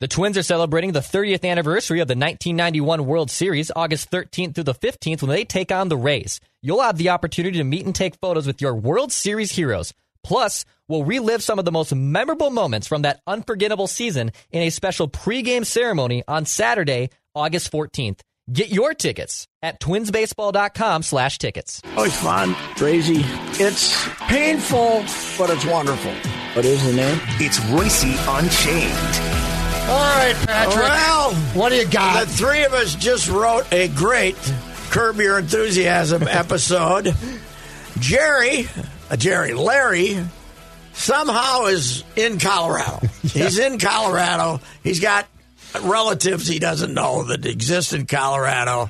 The Twins are celebrating the 30th anniversary of the 1991 World Series, August 13th through the 15th, when they take on the Rays. You'll have the opportunity to meet and take photos with your World Series heroes. Plus, we'll relive some of the most memorable moments from that unforgettable season in a special pregame ceremony on Saturday, August 14th. Get your tickets at twinsbaseball.com/tickets. Oh, it's fun. Crazy. It's painful, but it's wonderful. What is the name? It's Reusse Unchained. All right, Patrick. Well, what do you got? The three of us just wrote a great Curb Your Enthusiasm episode. Larry, somehow is in Colorado. He's in Colorado. He's got relatives he doesn't know that exist in Colorado,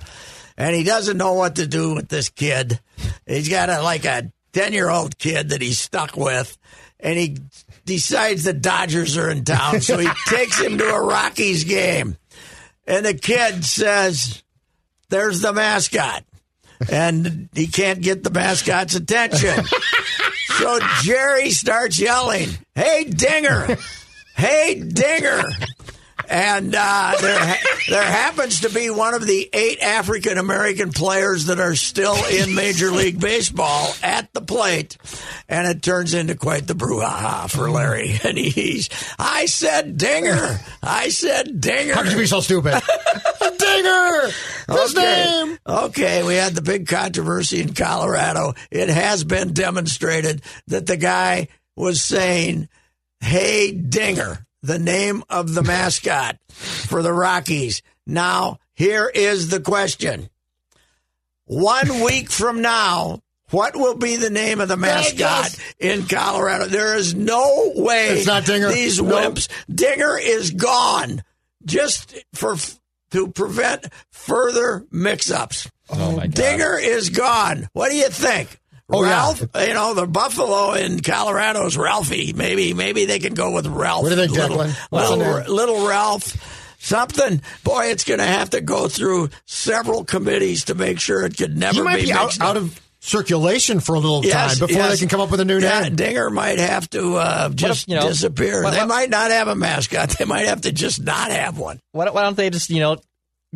and he doesn't know what to do with this kid. He's got a 10-year-old kid that he's stuck with, and he decides the Dodgers are in town, so he takes him to a Rockies game. And the kid says, "There's the mascot." And he can't get the mascot's attention. So Jerry starts yelling, "Hey, Dinger! Hey, Dinger!" And there happens to be one of the 8 African-American players that are still in Major League Baseball at the plate. And it turns into quite the brouhaha for Larry. And he's, "I said Dinger. I said Dinger. How could you be so stupid?" Dinger! His name! Okay, we had the big controversy in Colorado. It has been demonstrated that the guy was saying, "Hey, Dinger," the name of the mascot for the Rockies. Now, here is the question. 1 week from now, what will be the name of the mascot in Colorado? There is no way it's not Dinger. These wimps. Nope. Dinger is gone just to prevent further mix-ups. Oh my God. Dinger is gone. What do you think? Oh, Ralph, yeah. The Buffalo in Colorado is Ralphie. Maybe they can go with Ralph. What do they get? Little Ralph, something. Boy, it's going to have to go through several committees to make sure it could never be mixed out of circulation for a little time before they can come up with a new name. Dinger might have to disappear. They might not have a mascot. They might have to just not have one. Why don't they just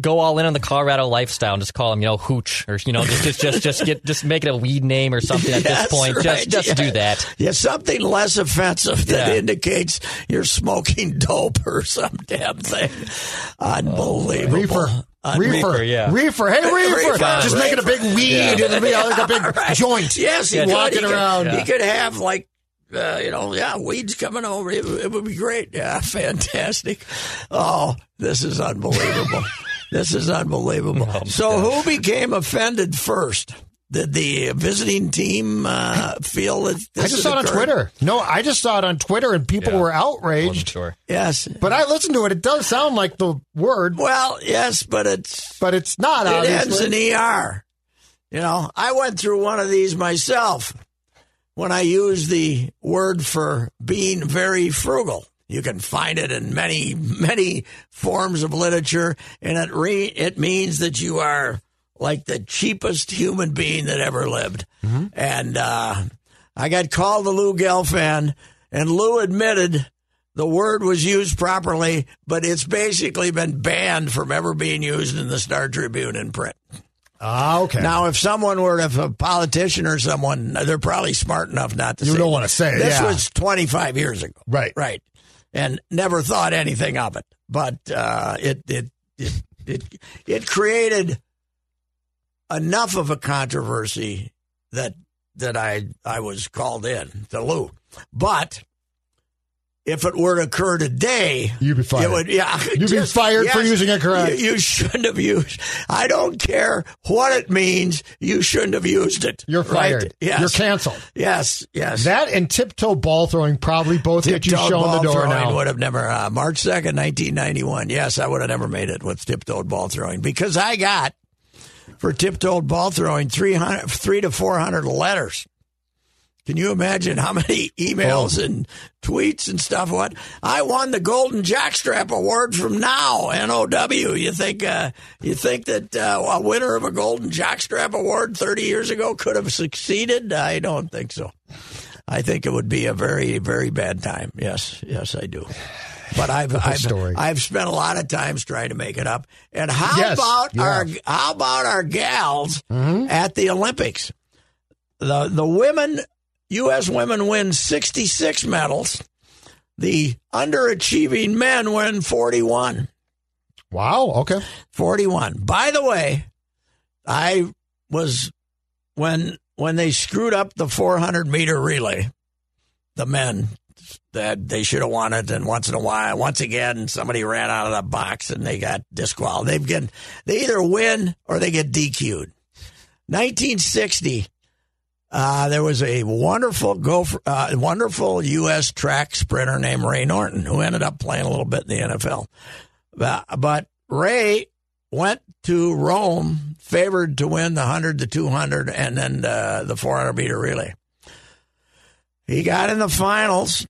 go all in on the Colorado lifestyle and just call him, Hooch, or just make it a weed name or something at this point. Right. Just do that. Yeah, something less offensive that indicates you're smoking dope or some damn thing. Unbelievable. Reefer. Hey, Reefer. Just make it a big weed and a big joint. Yes, he walking around. He could have weeds coming over. It would be great. Yeah, fantastic. Oh, this is unbelievable. So who became offended first? Did the visiting team feel that this I just saw it occurred? On Twitter. No, I just saw it on Twitter, and people were outraged. Sure. Yes. But I listened to it. It does sound like the word. Well, yes, but it's not, obviously. It ends in ER. I went through one of these myself when I used the word for being very frugal. You can find it in many, many forms of literature, and it means that you are like the cheapest human being that ever lived. Mm-hmm. And I got called to Lou Gelfand, and Lou admitted the word was used properly, but it's basically been banned from ever being used in the Star Tribune in print. Ah, okay. Now, if a politician or someone, they're probably smart enough not to say it. You don't want to say it. This was 25 years ago. Right. and never thought anything of it. But it created enough of a controversy that I was called in to Lou. But if it were to occur today, you'd be fired. You'd be fired for using it correct. You shouldn't have used. I don't care what it means. You shouldn't have used it. You're fired. Right? Yes. You're canceled. Yes. Yes. That and tiptoe ball throwing probably both get you shown the door now. I would have never March 2nd, 1991. Yes, I would have never made it with tiptoed ball throwing because I got for tiptoed ball throwing 300 to 400 letters. Can you imagine how many emails and tweets and stuff? What I won the Golden Jockstrap Award from NOW, NOW. You think that a winner of a Golden Jockstrap Award 30 years ago could have succeeded? I don't think so. I think it would be a very, very bad time. Yes, I do. But I've spent a lot of times trying to make it up. And how about our gals at the Olympics? The women. U.S. women win 66 medals. The underachieving men win 41. Wow, okay. 41. By the way, I was, when they screwed up the 400-meter relay, the men, that they should have won it, and once again, somebody ran out of the box and they got disqualified. They either win or they get DQ'd. 1960. There was a wonderful U.S. track sprinter named Ray Norton, who ended up playing a little bit in the NFL. But Ray went to Rome, favored to win the 100, the 200, and then the 400-meter relay. He got in the finals.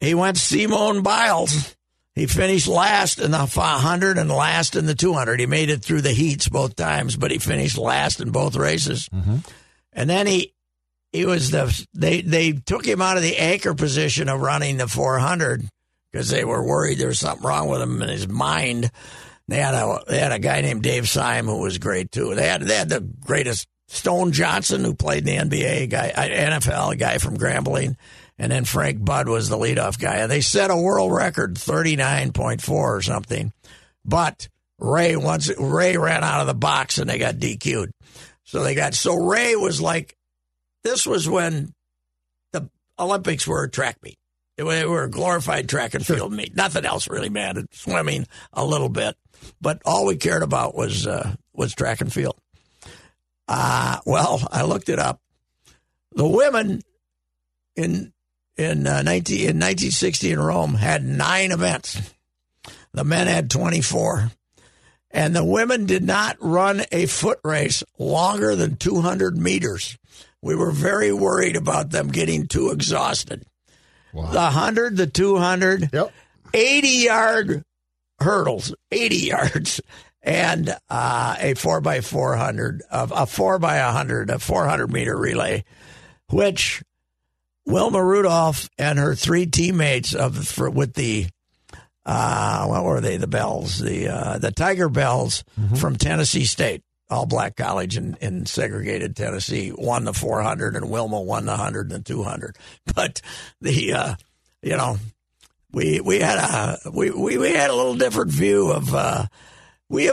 He went Simone Biles. He finished last in the 100 and last in the 200. He made it through the heats both times, but he finished last in both races. Mm-hmm. And then they took him out of the anchor position of running the 400 because they were worried there was something wrong with him in his mind. They had a guy named Dave Syme who was great too. They had the greatest Stone Johnson, who played in the NBA guy, NFL guy from Grambling, and then Frank Budd was the leadoff guy. And they set a world record 39.4 or something, but Ray ran out of the box and they got DQ'd. So Ray was like, this was when the Olympics were a track meet. They were a glorified track and field meet. Nothing else really mattered. Swimming a little bit, but all we cared about was track and field. Well, I looked it up. The women in 1960 in Rome had 9 events. The men had 24. And the women did not run a foot race longer than 200 meters. We were very worried about them getting too exhausted. Wow. The 100, the 200, 80-yard hurdles, 80 yards, and a 4x400, a 4x100, a 400-meter relay, which Wilma Rudolph and her 3 teammates with the what were they? The Bells, the Tiger Bells from Tennessee State, all black college in segregated Tennessee, won the 400, and Wilma won the 100 and 200. But we had a little different view of we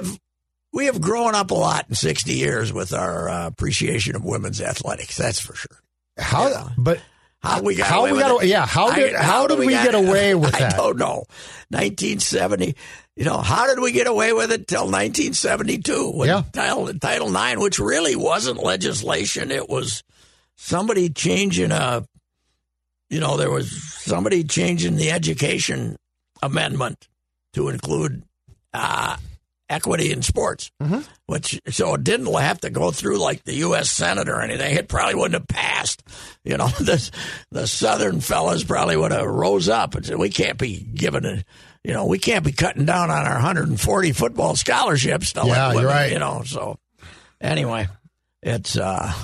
have grown up a lot in 60 years with our appreciation of women's athletics. That's for sure. How did we get away with that? I don't know. 1970, how did we get away with it till 1972? Title IX, which really wasn't legislation. It was somebody changing the education amendment to include equity in sports, so it didn't have to go through like the U.S. Senate or anything. It probably wouldn't have passed. The Southern fellas probably would have rose up and said, we can't be cutting down on our 140 football scholarships. Right. So anyway, it's, I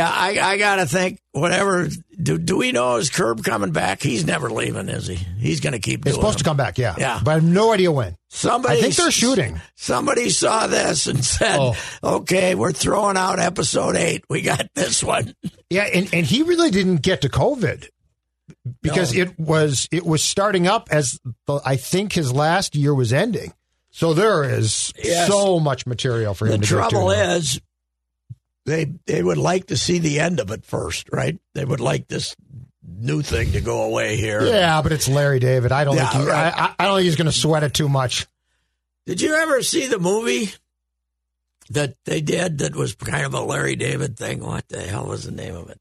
got to think, whatever. Do we know, is Curb coming back? He's never leaving, is he? He's going to keep doing it. He's supposed to come back, yeah. But I have no idea when. I think they're shooting. Somebody saw this and said, okay, we're throwing out episode 8. We got this one. Yeah, and he really didn't get to COVID. because it was starting up as I think his last year was ending. So there is so much material for him to get to. The trouble is they would like to see the end of it first, right? They would like this new thing to go away here. Yeah, but it's Larry David. I don't think I don't think he's going to sweat it too much. Did you ever see the movie that they did that was kind of a Larry David thing? What the hell was the name of it?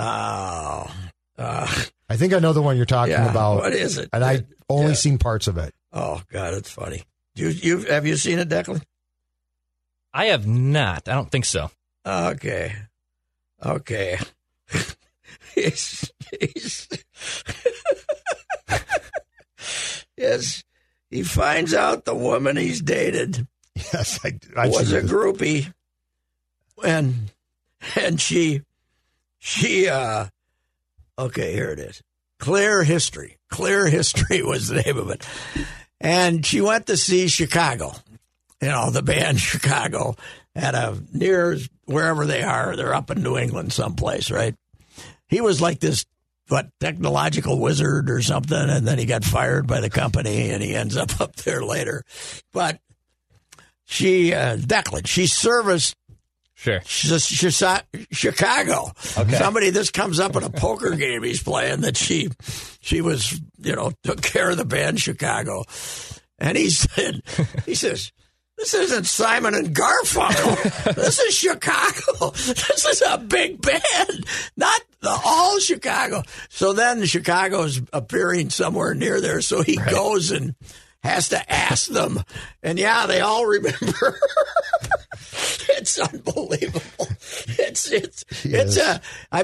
I think I know the one you're talking about. What is it? And I've only seen parts of it. Oh, God, it's funny. Have you seen it, Declan? I have not. I don't think so. Okay. Yes, he finds out the woman he's dated was a groupie, and she okay, here it is. Clear History was the name of it. And she went to see Chicago, the band Chicago, at a near wherever they are. They're up in New England someplace, right? He was like this, technological wizard or something, and then he got fired by the company, and he ends up there later. But she, Declan, she serviced Chicago. Okay. This comes up in a poker game he's playing that she was, took care of the band Chicago. And he says, this isn't Simon and Garfunkel. This is Chicago. This is a big band, not all Chicago. So then Chicago's appearing somewhere near there. So he goes and has to ask them. And they all remember. It's unbelievable.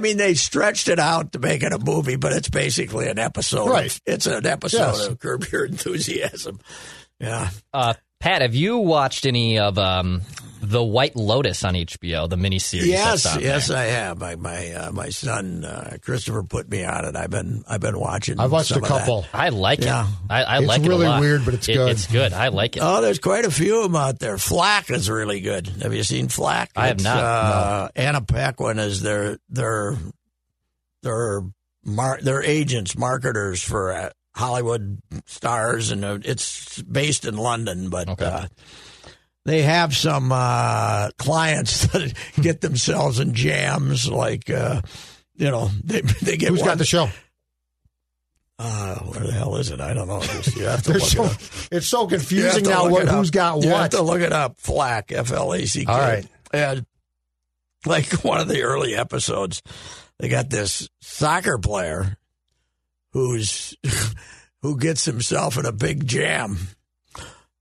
They stretched it out to make it a movie, but it's basically an episode. Right. It's an episode of Curb Your Enthusiasm. Yeah. Pat, have you watched any of The White Lotus on HBO, the miniseries? Yes, I have. My son Christopher put me on it. I've been watching. I've watched a couple. I like it. I like it. It's really weird, but it's good. It's good. I like it. Oh, there's quite a few of them out there. Flack is really good. Have you seen Flack? I have not. No. Anna Paquin is their agents, marketers for Hollywood stars, and it's based in London, but they have some clients that get themselves in jams, like they get. Who's got the show? Where the hell is it? I don't know. You have to look it up. It's so confusing now. Who's got what? You have to look it up. Flack, F-L-A-C-K. All right, and like one of the early episodes, they got this soccer player who gets himself in a big jam,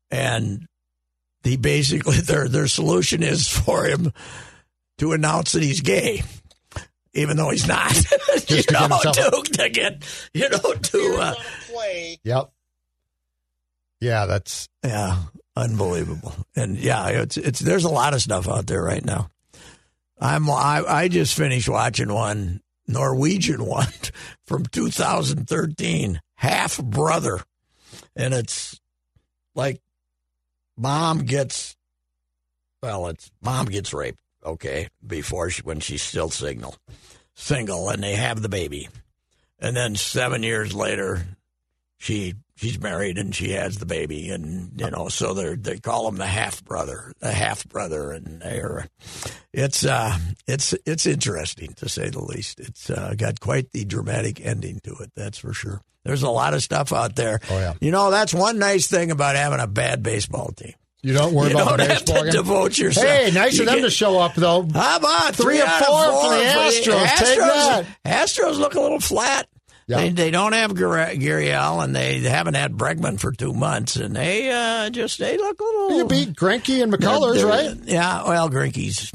and he basically their solution is for him to announce that he's gay, even though he's not. Unbelievable, and it's there's a lot of stuff out there right now. I just finished watching one. Norwegian one from 2013, Half Brother, and it's like mom gets raped, when she's still single, and they have the baby, and then 7 years later she's married and she has the baby, and so they call him the half brother, and it's interesting to say the least. It's got quite the dramatic ending to it, that's for sure. There's a lot of stuff out there. Oh yeah, that's one nice thing about having a bad baseball team. You don't worry about the baseball game. You don't have to devote yourself. Hey, nice for them to show up, though. How about three or four for the Astros? Take that. Astros look a little flat. Yep. They don't have Gurriel, and they haven't had Bregman for 2 months, and they look a little. You beat Greinke and McCullers, right? Yeah, well, Greinke's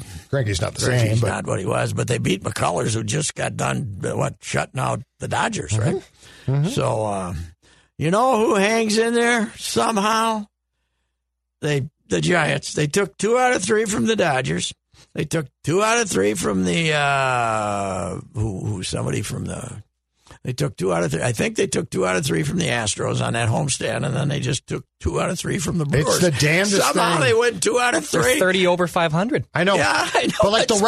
not the same. He's not what he was, but they beat McCullers, who just got done shutting out the Dodgers, mm-hmm. right? Mm-hmm. So, you know who hangs in there somehow? The Giants. They took 2 out of 3 from the Dodgers. They took 2 out of 3 from the who somebody from the. They took two out of three. I think they took two out of three from the Astros on that homestand, and then they just took two out of three from the Brewers. It's the damnedest thing. Somehow they went two out of three. They're 30 over 500. I know. Yeah, I know. But like the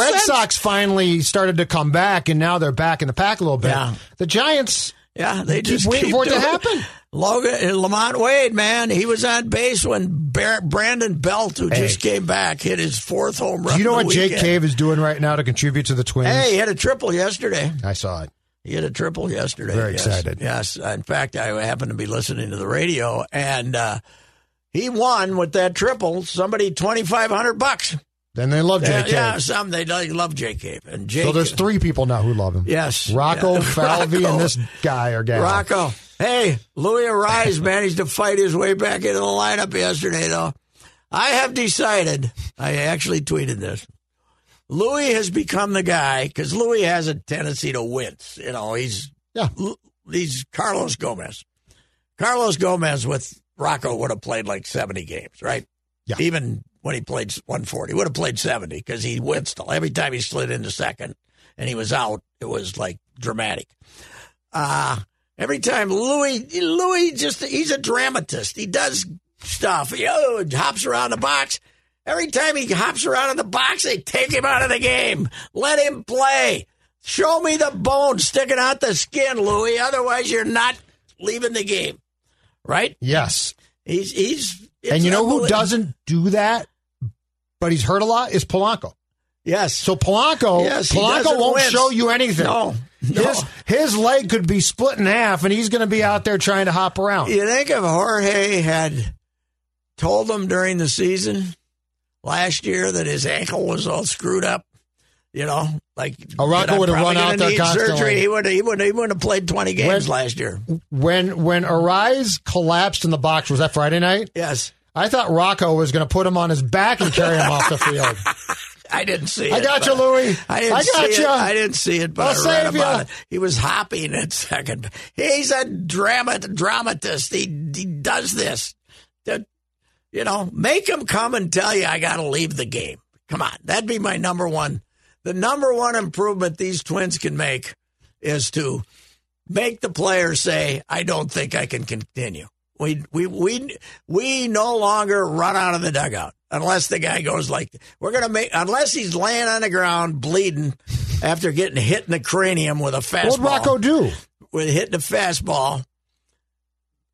Red Sox finally started to come back, and now they're back in the pack a little bit. Yeah. The Giants. Yeah, they just waiting for it to happen. Lamont Wade, man, he was on base when Brandon Belt, who just came back, hit his fourth home run. Do you know what Jake Cave is doing right now to contribute to the Twins? Hey, he hit a triple yesterday. I saw it. He hit a triple yesterday. Very excited. Yes. In fact, I happened to be listening to the radio, and he won with that triple. Somebody $2,500. Then they love J.K. Yeah, they love J.K. And J. So there's three people now who love him. Yes. Rocco, Falvey, and this guy or gal. Rocco. Hey, Louis Arraez managed to fight his way back into the lineup yesterday, though. I have decided, I actually tweeted this, Louis has become the guy, because Louis has a tendency to wince. You know, he's Carlos Gomez. Carlos Gomez with Rocco would have played like 70 games, right? Yeah. Even when he played 140. Would have played 70 because he winced. Every time he slid into second and he was out, it was like dramatic. Every time Louis he's a dramatist. He does stuff. He hops around the box. Every time he hops around in the box, they take him out of the game. Let him play. Show me the bone sticking out the skin, Louis. Otherwise, you're not leaving the game. Right? Yes. And you know who doesn't do that? But he's hurt a lot is Polanco. Yes. So Polanco won't show you anything. No. His leg could be split in half, and he's going to be out there trying to hop around. You think if Jorge had told him during the season last year that his ankle was all screwed up, you know, like Rocco would have run out there constantly. Surgery. He wouldn't have played 20 games last year. When Arraez collapsed in the box, was that Friday night? Yes. I thought Rocco was going to put him on his back and carry him off the field. I didn't see it. I got you, Louie. I didn't see it, but I read about it. He was hopping at second. He's a dramatist. He does this. You know, make him come and tell you I got to leave the game. Come on. That'd be my number one. The number one improvement these Twins can make is to make the player say, I don't think I can continue. We no longer run out of the dugout unless the guy goes like unless he's laying on the ground bleeding after getting hit in the cranium with a fastball. What'd Rocco do? With hitting a fastball,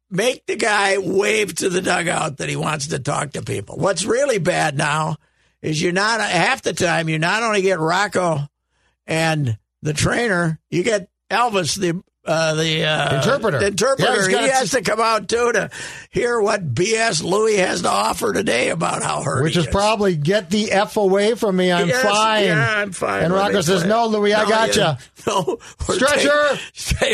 make the guy wave to the dugout that he wants to talk to people. What's really bad now is half the time you not only get Rocco and the trainer, you get Elvis the interpreter. He has to come out, too, to hear what BS Louis has to offer today about how hurt he is. Which is probably, get the F away from me, I'm fine. Yeah, I'm fine. And Rocco says, no, Louis, I got you. No, stretcher!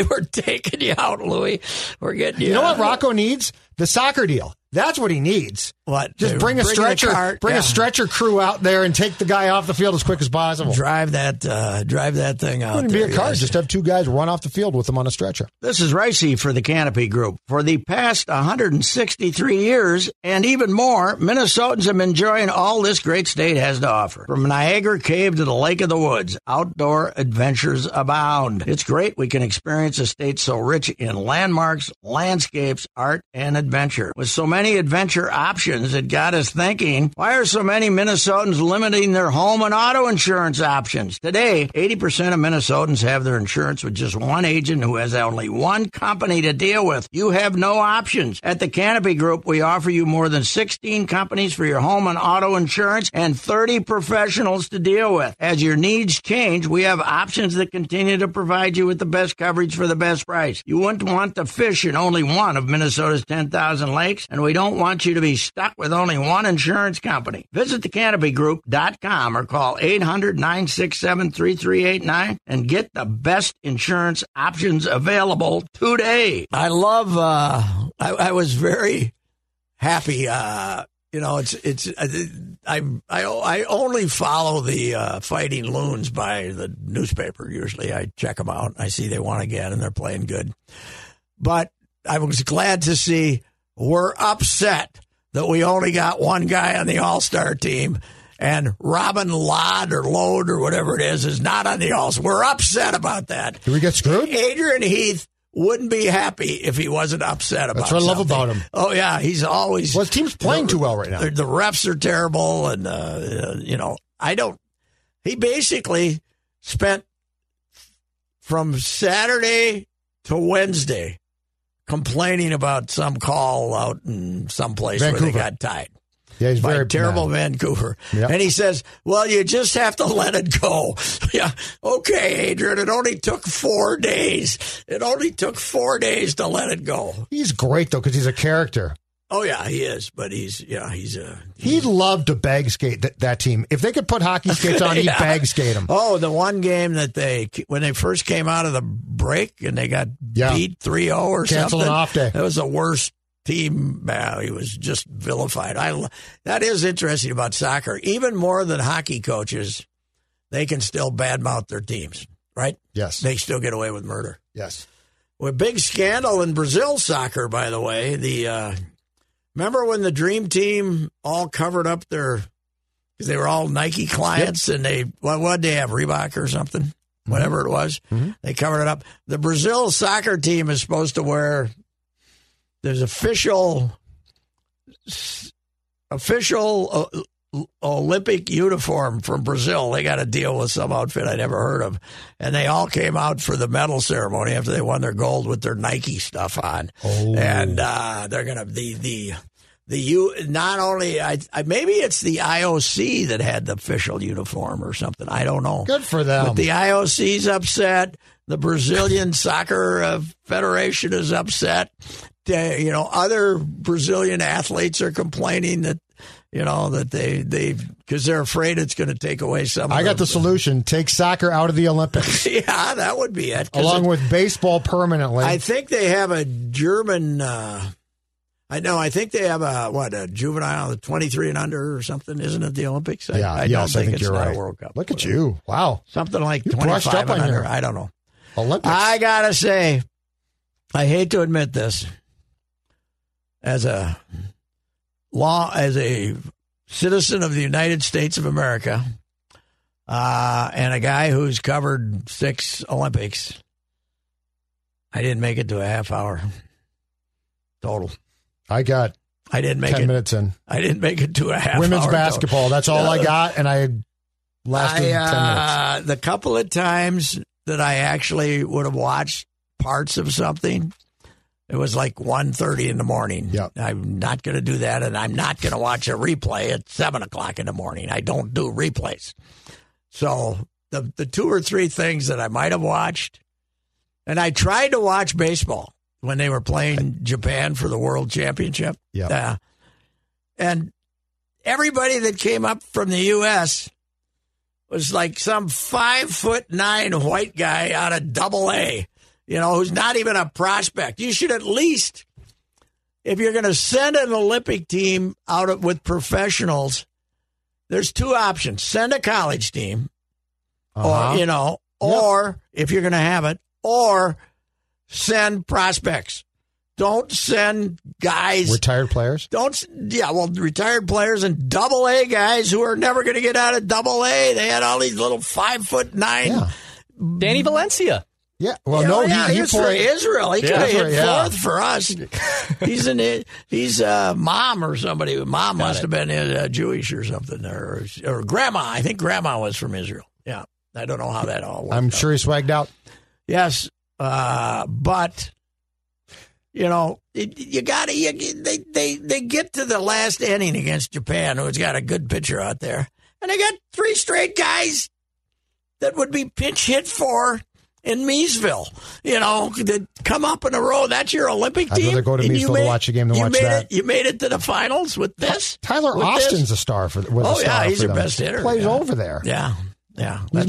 We're taking you out, Louis. We're getting you out. You know what Rocco needs? The soccer deal. That's what he needs. What? Just bring a stretcher, a stretcher crew out there and take the guy off the field as quick as possible. Drive that thing out. It wouldn't be a car. Just have two guys run off the field with them on a stretcher. This is Reusse for the Canopy Group. For the past 163 years and even more, Minnesotans have been enjoying all this great state has to offer. From Niagara Cave to the Lake of the Woods, outdoor adventures abound. It's great we can experience a state so rich in landmarks, landscapes, art, and adventure. With so many adventure options, it got us thinking, why are so many Minnesotans limiting their home and auto insurance options? Today, 80% of Minnesotans have their insurance with just one agent who has only one company to deal with. You have no options. At the Canopy Group, we offer you more than 16 companies for your home and auto insurance and 30 professionals to deal with. As your needs change, we have options that continue to provide you with the best coverage for the best price. You wouldn't want to fish in only one of Minnesota's 10,000 lakes, and we don't want you to be stuck with only one insurance company. Visit thecanopygroup.com or call 800-967-3389 and get the best insurance options available today. I love, I was very happy. You know, I only follow the Fighting Loons by the newspaper. Usually I check them out. I see they won again and they're playing good. But I was glad to see, we're upset that we only got one guy on the All-Star team, and Robin Lod or Lode or whatever it is not on the All-Star. We're upset about that. Did we get screwed? Adrian Heath wouldn't be happy if he wasn't upset about it. That's what something. I love about him. Oh, yeah. He's always... Well, his team's playing too well right now. The refs are terrible, and, I don't... He basically spent from Saturday to Wednesday complaining about some call out in some place where they got tied. Yeah, he's very terrible mad. Vancouver. Yep. And he says, well, you just have to let it go. Yeah. Okay, Adrian, it only took 4 days. It only took 4 days to let it go. He's great, though, because he's a character. Oh, yeah, he is. But he's He'd love to bag skate that team. If they could put hockey skates on, he'd bag skate them. Oh, the one game that when they first came out of the break and they got beat 3-0 or Canceled something. An off day. That was the worst team, he was just vilified. That is interesting about soccer. Even more than hockey coaches, they can still badmouth their teams, right? Yes. They still get away with murder. Yes. Well, big scandal in Brazil soccer, by the way. Remember when the Dream Team all covered up because they were all Nike clients, and what did they have, Reebok or something? Mm-hmm. Whatever it was. Mm-hmm. They covered it up. The Brazil soccer team is supposed to wear... There's official Olympic uniform from Brazil. They got to deal with some outfit I never heard of. And they all came out for the medal ceremony after they won their gold with their Nike stuff on. Oh. And they're going to be maybe it's the IOC that had the official uniform or something. I don't know. Good for them. But the IOC's upset. The Brazilian Soccer Federation is upset. Other Brazilian athletes are complaining that, that they because they're afraid it's going to take away some. I got the solution. Take soccer out of the Olympics. Yeah, that would be it. Along with baseball permanently. I think they have a German. I think they have a juvenile 23 and under or something, isn't it? The Olympics. I think you're right. A World Cup. Look at you! Wow, something like 25 and under. I don't know. Olympics. I gotta say, I hate to admit this. As a citizen of the United States of America, and a guy who's covered 6 Olympics, I didn't make it to a half hour total. I didn't make 10 it. Minutes in. I didn't make it to a half Women's hour. Women's basketball. Total. That's all I got, and I lasted 10 minutes. The couple of times that I actually would have watched parts of something, it was like 1:30 in the morning. Yep. I'm not going to do that, and I'm not going to watch a replay at 7 o'clock in the morning. I don't do replays. So the 2 or 3 things that I might have watched, and I tried to watch baseball when they were playing Japan for the World Championship. Yeah. And everybody that came up from the U.S. was like some 5'9" white guy out of AA. Who's not even a prospect. You should at least, if you're going to send an Olympic team out with professionals, there's 2 options. Send a college team, or if you're going to have it, or send prospects. Don't send guys. Retired players? Retired players and AA guys who are never going to get out of AA. They had all these little 5'9". Yeah. Danny Valencia. Yeah, well, he's for Israel. He could have hit fourth for us. He's a mom or somebody. Mom must have been Jewish or something, or grandma. I think grandma was from Israel. Yeah, I don't know how that all worked. I'm sure he swagged out. Yes, but you got to. They get to the last inning against Japan, who's got a good pitcher out there, and they got 3 straight guys that would be pinch hit for. In Miesville, that come up in a row. That's your Olympic team. I'd rather go to Miesville to watch a game than watch that. You made it to the finals with this. Tyler Austin's a star for. He's their best hitter. He plays over there. Yeah, yeah. He's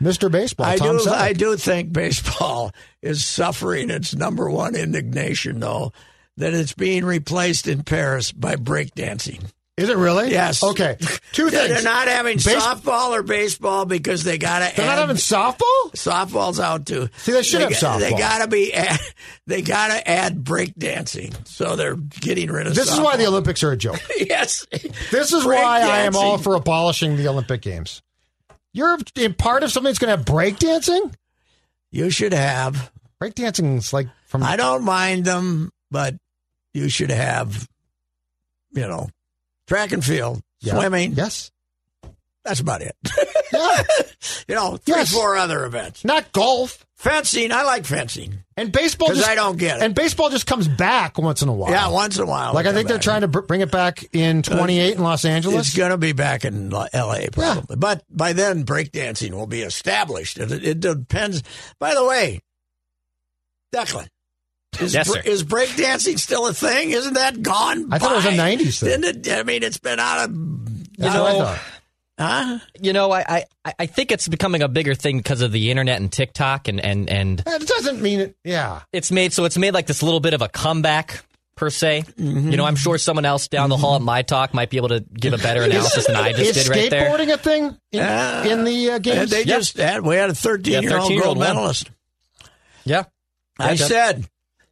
Mr. Baseball. I do think baseball is suffering its number one indignation, though, that it's being replaced in Paris by breakdancing. Is it really? Yes. Okay. Two things. They're not having softball or baseball because they got to. They're not having softball? Softball's out too. See, they should have softball. They got to add breakdancing. So they're getting rid of softball. This is why the Olympics are a joke. Yes. This is why I am all for abolishing the Olympic Games. You're in part of something that's going to have breakdancing? You should have. Breakdancing's like from. I don't mind them, but you should have, you know, track and field, yeah. Swimming. Yes. That's about it. Yeah. You know, three, four other events. Not golf. Fencing. I like fencing. And baseball. Because I don't get it. And baseball just comes back once in a while. Yeah, once in a while. Like, I think they're trying to bring it back in 28 in Los Angeles. It's going to be back in L.A. probably. Yeah. But by then, breakdancing will be established. It depends. By the way, Declan. Is breakdancing still a thing? Isn't that gone by? I thought it was a 90s thing. Didn't it? I mean, it's been out of... I think it's becoming a bigger thing because of the internet and TikTok and it doesn't mean it. Yeah. It's made like this little bit of a comeback, per se. Mm-hmm. You know, I'm sure someone else down the hall at my talk might be able to give a better analysis than I just did right there. Is skateboarding a thing in the games? They just we had a 13-year-old gold medalist. Yeah. I said...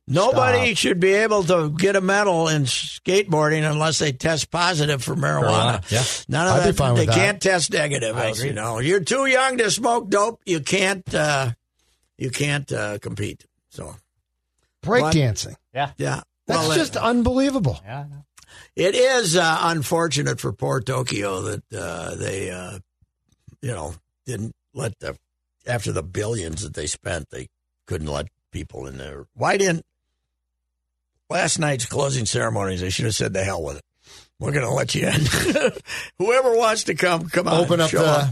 Nobody should be able to get a medal in skateboarding unless they test positive for marijuana. Yeah. None of that. They can't test negative. You know, you're too young to smoke dope. You can't compete. So breakdancing. Yeah. Yeah. That's just unbelievable. Yeah. It is unfortunate for poor Tokyo that they, didn't let after the billions that they spent, they couldn't let people in there. Why didn't? Last night's closing ceremonies, they should have said, the hell with it. We're going to let you in. Whoever wants to come on. Open up the...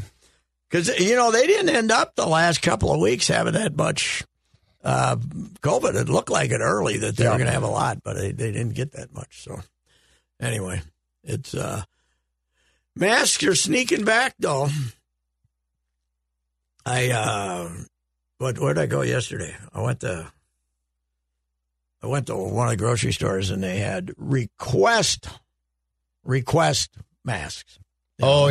Because, they didn't end up the last couple of weeks having that much COVID. It looked like it early that they were going to have a lot, but they didn't get that much. So, anyway, it's... masks are sneaking back, though. Where did I go yesterday? I went to one of the grocery stores, and they had request masks. Not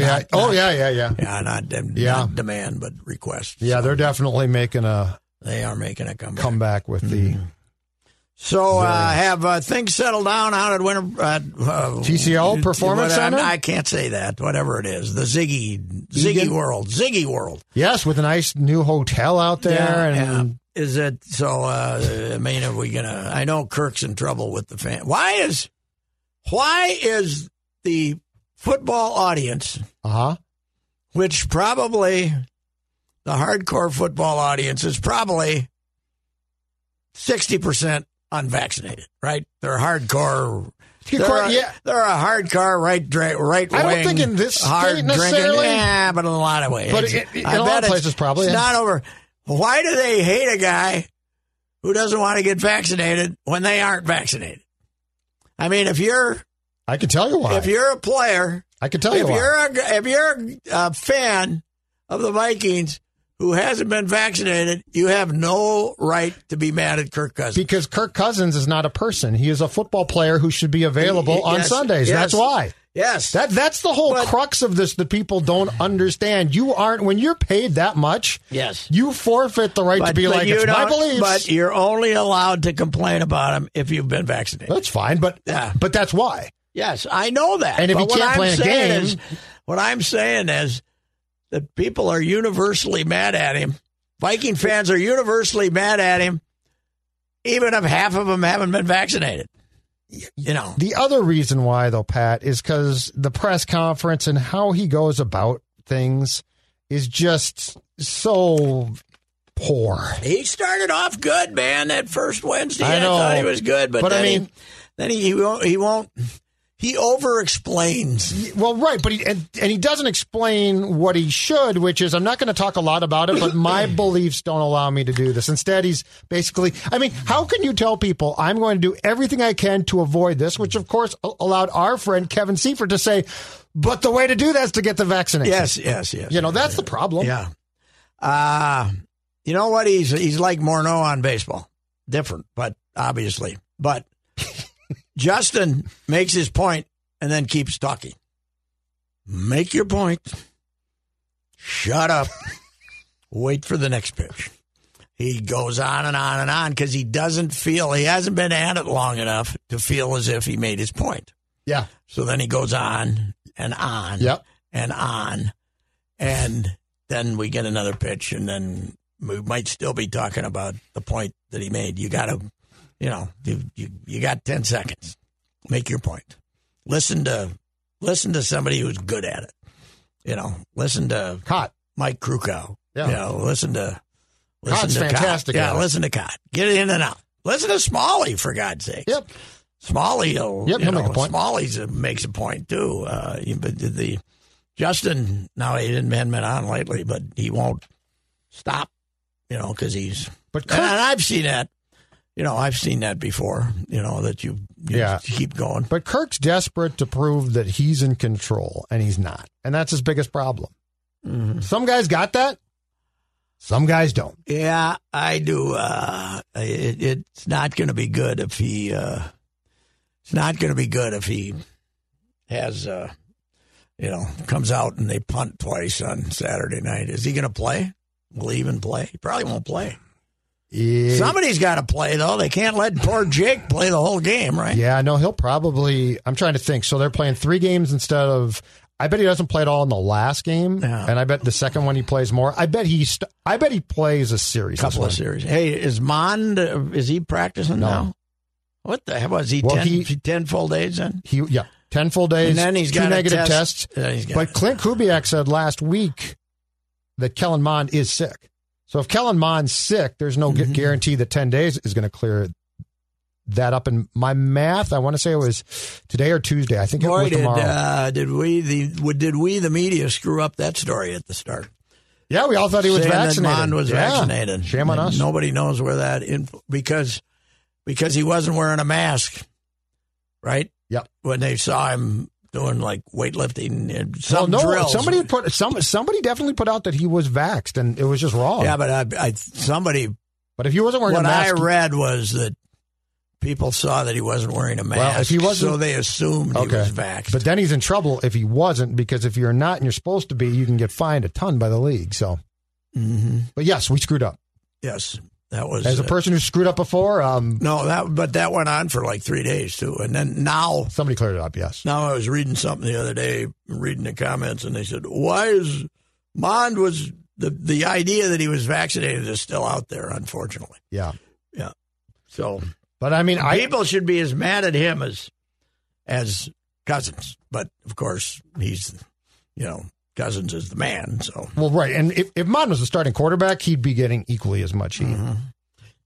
demand, but request. Yeah, so they're definitely making a comeback. Comeback with the. So have things settled down out at Winter TCL Performance Center? I can't say that. Whatever it is, the Ziggy World. Yes, with a nice new hotel out there. Yeah, and yeah. Is it so? I mean, are we gonna? I know Kirk's in trouble with the fan. Why is the football audience, which probably the hardcore football audience is probably 60%. Unvaccinated, right? They're hardcore. They're a hardcore right wing. I don't think in this hard state necessarily. Yeah, but in a lot of ways. But in a lot of places, probably. It's not over. Why do they hate a guy who doesn't want to get vaccinated when they aren't vaccinated? I mean, I can tell you why. If you're a player, I can tell you why. If you're a fan of the Vikings who hasn't been vaccinated, you have no right to be mad at Kirk Cousins. Because Kirk Cousins is not a person. He is a football player who should be available on Sundays. Yes, that's why. Yes. That's the whole crux of this that people don't understand. You aren't, when you're paid that much, you forfeit the right to be like, it's my beliefs. But you're only allowed to complain about him if you've been vaccinated. That's fine, but that's why. Yes, I know that. And if you can't play a game. What I'm saying is, that people are universally mad at him. Viking fans are universally mad at him, even if half of them haven't been vaccinated. You know. The other reason why, though, Pat, is because the press conference and how he goes about things is just so poor. He started off good, man, that first Wednesday. I thought he was good, but then, I mean, he won't. He over-explains. Well, right, but he doesn't explain what he should, which is, I'm not going to talk a lot about it, but my beliefs don't allow me to do this. Instead, he's basically, I mean, how can you tell people, I'm going to do everything I can to avoid this, which, of course, allowed our friend Kevin Seifert to say, but the way to do that is to get the vaccination. Yes. That's the problem. Yeah. You know what? He's like Morneau on baseball. Different, but obviously. But... Justin makes his point and then keeps talking. Make your point. Shut up. Wait for the next pitch. He goes on and on and on because he doesn't feel, he hasn't been at it long enough to feel as if he made his point. Yeah. So then he goes on and on. Yep. And on. And then we get another pitch, and then we might still be talking about the point that he made. You got to, you know, you got 10 seconds. Make your point. Listen to somebody who's good at it. You know, listen to Mike Krukow. Yeah. You know, listen to fantastic. Cott. Yeah, listen to Cott. Get it in and out. Listen to Smalley, for God's sake. Yep. Smalley makes a point, too. But Justin, now he hadn't been on lately, but he won't stop, you know, because he's... But and I've seen that. You know, I've seen that before, you know, that you keep going. But Kirk's desperate to prove that he's in control, and he's not. And that's his biggest problem. Mm-hmm. Some guys got that. Some guys don't. Yeah, I do. It's not going to be good if he... it's not going to be good if he has... You know, comes out and they punt twice on Saturday night. Is he going to play? Will he even play? He probably won't play. Yeah. Somebody's got to play, though. They can't let poor Jake play the whole game, right? Yeah, no, he'll probably... I'm trying to think. So they're playing 3 games instead of... I bet he doesn't play at all in the last game, and I bet the second one he plays more. I bet he plays a series. Couple of series. Hey, is Mond... Is he practicing now? What the hell? Was he 10 full days then? Yeah. 10 full days, and then he's 2 got negative tests. But Clint Kubiak said last week that Kellen Mond is sick. So if Kellen Mond's sick, there's no guarantee that 10 days is going to clear that up. And my math, I want to say it was today or Tuesday. I think it was tomorrow. Did we, the media, screw up that story at the start? Yeah, we all thought he was vaccinated. That Mond was vaccinated. Shame on us. Nobody knows where that because he wasn't wearing a mask, right? Yep. When they saw him doing like weightlifting and drills. Somebody definitely put out that he was vaxxed, and it was just wrong. Yeah, but somebody. But if he wasn't wearing a mask, what I read was that people saw that he wasn't wearing a mask. Well, if he wasn't, so they assumed he was vaxxed. But then he's in trouble if he wasn't, because if you're not and you're supposed to be, you can get fined a ton by the league. So, But yes, we screwed up. Yes. That was as a person who screwed up before. That went on for like 3 days too, and then now somebody cleared it up. Yes. Now I was reading something the other day, reading the comments, and they said, "Why is Mond was the idea that he was vaccinated is still out there?" Unfortunately. Yeah. So, but I mean, people should be as mad at him as Cousins, but of course he's, you know. Cousins is the man, so... Well, right, and if Mond was the starting quarterback, he'd be getting equally as much heat. Mm-hmm.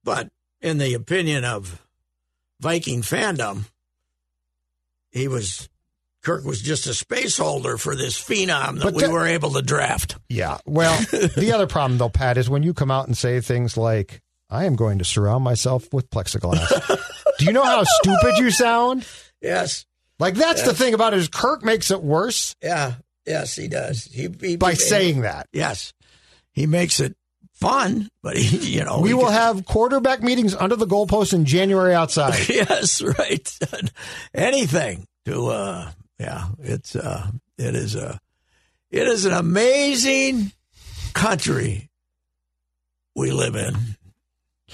But in the opinion of Viking fandom, Kirk was just a space holder for this phenom that we were able to draft. Yeah, well, the other problem, though, Pat, is when you come out and say things like, I am going to surround myself with plexiglass. Do you know how stupid you sound? Yes. Like, that's the thing about it, is Kirk makes it worse. Yeah. Yes, he does. By saying that. Yes. He makes it fun, but we will have quarterback meetings under the goalpost in January outside. Yes, right. Anything to it is an amazing country we live in.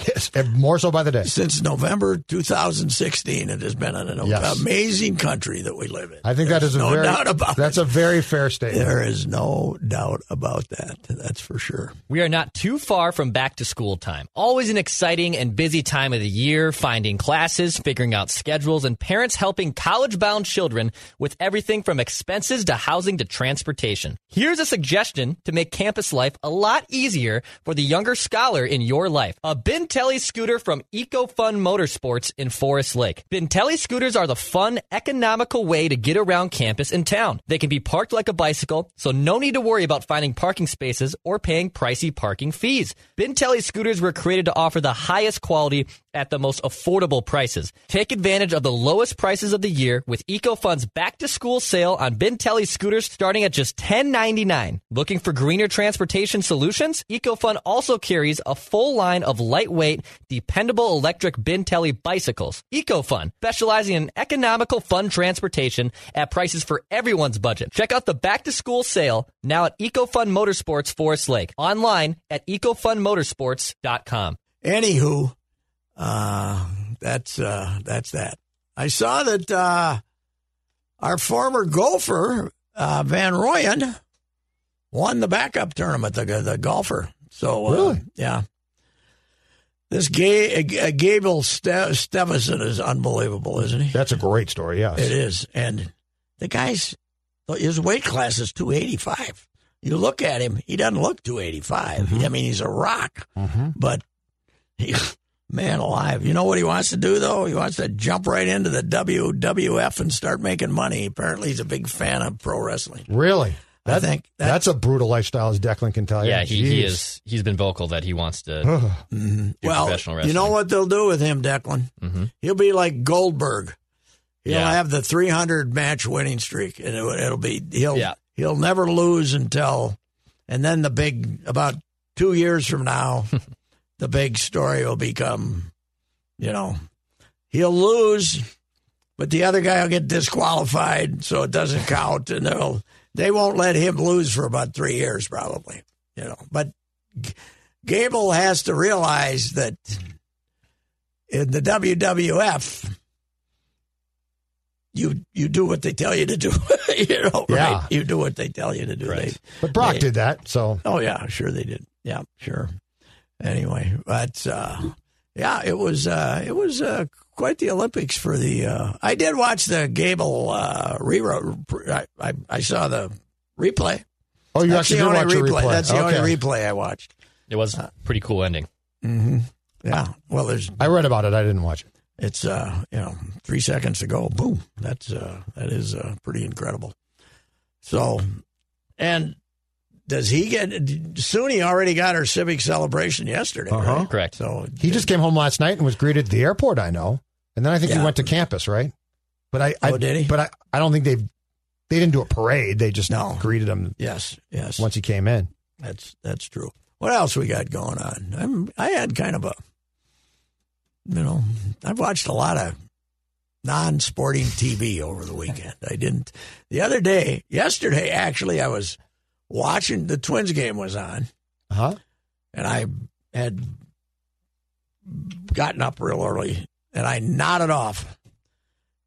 Yes, and more so by the day. Since November 2016, it has been an amazing country that we live in. I think that's a very fair statement. There is no doubt about that. That's for sure. We are not too far from back to school time. Always an exciting and busy time of the year, finding classes, figuring out schedules, and parents helping college-bound children with everything from expenses to housing to transportation. Here's a suggestion to make campus life a lot easier for the younger scholar in your life. A bin Bintelli scooter from EcoFun Motorsports in Forest Lake. Bintelli scooters are the fun, economical way to get around campus and town. They can be parked like a bicycle, so no need to worry about finding parking spaces or paying pricey parking fees. Bintelli scooters were created to offer the highest quality at the most affordable prices. Take advantage of the lowest prices of the year with EcoFun's back-to-school sale on Bintelli scooters starting at just $10.99. Looking for greener transportation solutions? EcoFun also carries a full line of lightweight lightweight, dependable electric bin telly bicycles. EcoFun, specializing in economical fun transportation at prices for everyone's budget. Check out the back-to-school sale now at EcoFun Motorsports Forest Lake. Online at EcoFunMotorsports.com. Anywho, that's that. I saw that our former golfer, Van Royen, won the backup tournament, the golfer. So, really? Yeah. This Gable Stevenson is unbelievable, isn't he? That's a great story, yes. It is. And the guy's, his weight class is 285. You look at him, he doesn't look 285. Mm-hmm. I mean, he's a rock. Mm-hmm. But, man alive. You know what he wants to do, though? He wants to jump right into the WWF and start making money. Apparently, he's a big fan of pro wrestling. Really? I think that's a brutal lifestyle, as Declan can tell you. Yeah, he is. He's been vocal that he wants to do professional wrestling. You know what they'll do with him, Declan? Mm-hmm. He'll be like Goldberg. He'll have the 300 match winning streak, and it'll be he'll never lose until, and then about 2 years from now, the big story will become, he'll lose, but the other guy will get disqualified, so it doesn't count, and They won't let him lose for about 3 years, probably. But Gable has to realize that in the WWF, you do what they tell you to do. Right? You do what they tell you to do. Right. But Brock did that, so. Oh yeah, sure they did. Yeah, sure. Anyway, but it was quite the Olympics for the. I did watch the Gable reroute. I saw the replay. Oh, you actually did watch the replay. That's the only replay I watched. It was a pretty cool ending. Mm-hmm. Yeah. Well, I read about it. I didn't watch it. It's 3 seconds to go. Boom. That is pretty incredible. So, and does he get? Suni already got her civic celebration yesterday. Uh-huh. Right? Correct. So he just came home last night and was greeted at the airport. I know. And then I think he went to campus, right? But did he? But I don't think they didn't do a parade. They just greeted him. Yes. Once he came in, that's true. What else we got going on? I had kind of a, I've watched a lot of non-sporting TV over the weekend. Yesterday actually, I was watching the Twins game was on, and I had gotten up real early. And I nodded off.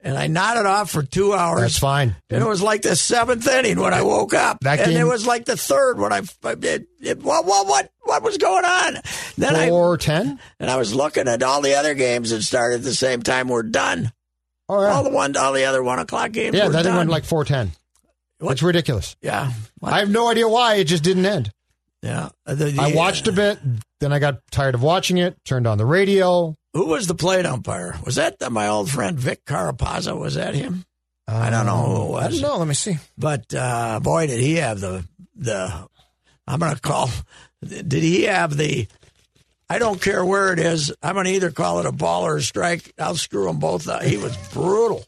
And I nodded off for 2 hours. That's fine. And it was like the seventh inning when I woke up. It was like the third when what was going on? Then 4:10? And I was looking at all the other games that started at the same time were done. Oh, yeah. All the other 1 o'clock games were done. Yeah, that went like 4:10. It's ridiculous. Yeah. What? I have no idea why. It just didn't end. Yeah. I watched a bit. Then I got tired of watching it. Turned on the radio. Who was the plate umpire? Was that my old friend Vic Carapazzo? Was that him? I don't know who it was. I don't know. Let me see. But, boy, did he have did he have the, I don't care where it is, I'm going to either call it a ball or a strike. I'll screw them both up. He was brutal.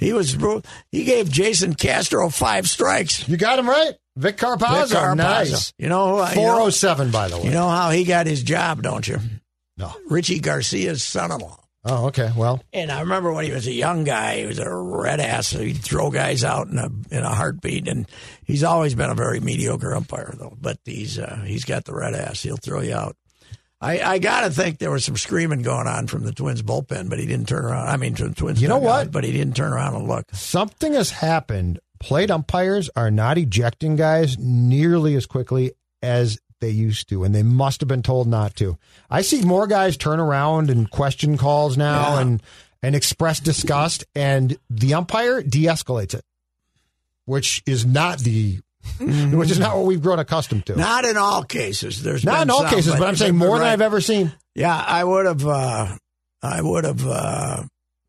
He gave Jason Castro 5 strikes. You got him right. Vic Carapazzo. Nice. 407, by the way. You know how he got his job, don't you? No. Richie Garcia's son-in-law. Oh, okay. Well, and I remember when he was a young guy, he was a red ass. So he'd throw guys out in a heartbeat, and he's always been a very mediocre umpire, though. But he's got the red ass; he'll throw you out. I gotta think there was some screaming going on from the Twins bullpen, but he didn't turn around. I mean, from Twins, you know what? But he didn't turn around and look. Something has happened. Plate umpires are not ejecting guys nearly as quickly as they used to, and they must have been told not to. I see more guys turn around and question calls now and express disgust, and the umpire de-escalates it, which is not what we've grown accustomed to. Not in all cases. But I'm saying more than I've ever seen. Yeah, I would have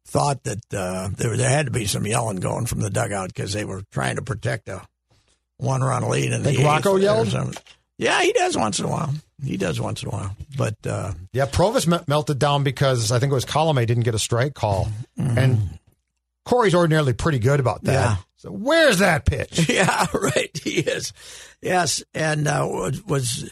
thought that there had to be some yelling going from the dugout because they were trying to protect a one-run lead. And Rocco yelled? Yeah, he does once in a while. But Provis melted down because I think it was Colomé didn't get a strike call, and Corey's ordinarily pretty good about that. Yeah. So where's that pitch? Yeah, right. He is. Yes, and was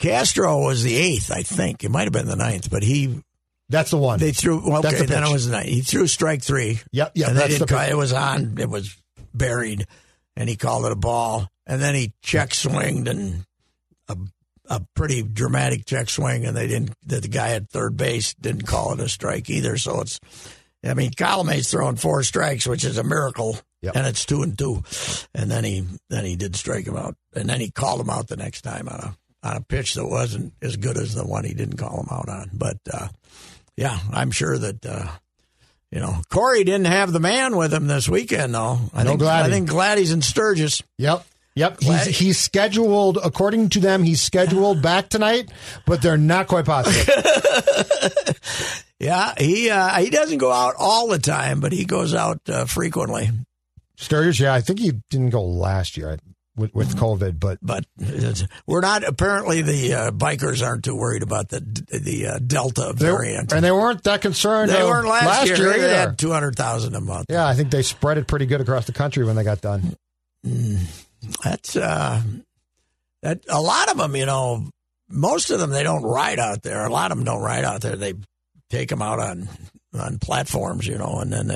Castro was the eighth, I think. It might have been the ninth, but he... That's the one. They threw... Okay, that's the pitch. Then it was the ninth. He threw strike three. Yep, yeah, that's the pitch. It was on. It was buried, and he called it a ball. And then he check swinged, and a pretty dramatic check swing, and they didn't... The guy at third base didn't call it a strike either, so it's... I mean, Colomade's throwing four strikes, which is a miracle, yep. And it's 2-2. And then he did strike him out, and then he called him out the next time on a pitch that wasn't as good as the one he didn't call him out on. But yeah, I'm sure that Corey didn't have the man with him this weekend though. I think Gladdy's in Sturgis. Yep. Yep, he's scheduled, according to them, he's scheduled back tonight, but they're not quite positive. Yeah, he doesn't go out all the time, but he goes out frequently. Sturgis, yeah, I think he didn't go last year with COVID, but we're not, apparently the bikers aren't too worried about the Delta variant. And they weren't that concerned. They weren't last year either. They had 200,000 a month. Yeah, I think they spread it pretty good across the country when they got done. That's that a lot of them, most of them, they don't ride out there. A lot of them don't ride out there. They take them out on platforms, and then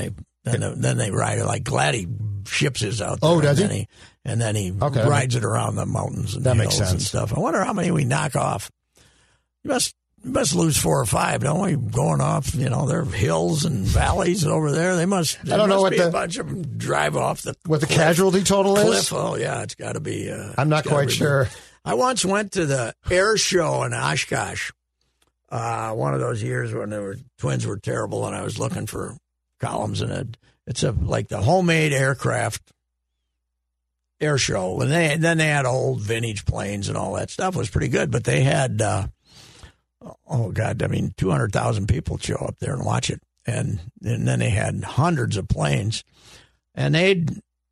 they ride it. Like Gladdy ships his out there. Oh, does he? And then he rides it around the mountains and that hills makes sense. And stuff. I wonder how many we knock off. You must lose 4 or 5, don't we? Going off, there are hills and valleys over there. There must be a bunch of them drive off the cliff. What the casualty total is? Oh, yeah, it's got to be. I'm not quite sure. I once went to the air show in Oshkosh, one of those years when the Twins were terrible, and I was looking for columns, and it's like the homemade aircraft air show. And then they had old vintage planes and all that stuff. It was pretty good, but they had... 200,000 people show up there and watch it. And then they had hundreds of planes. And I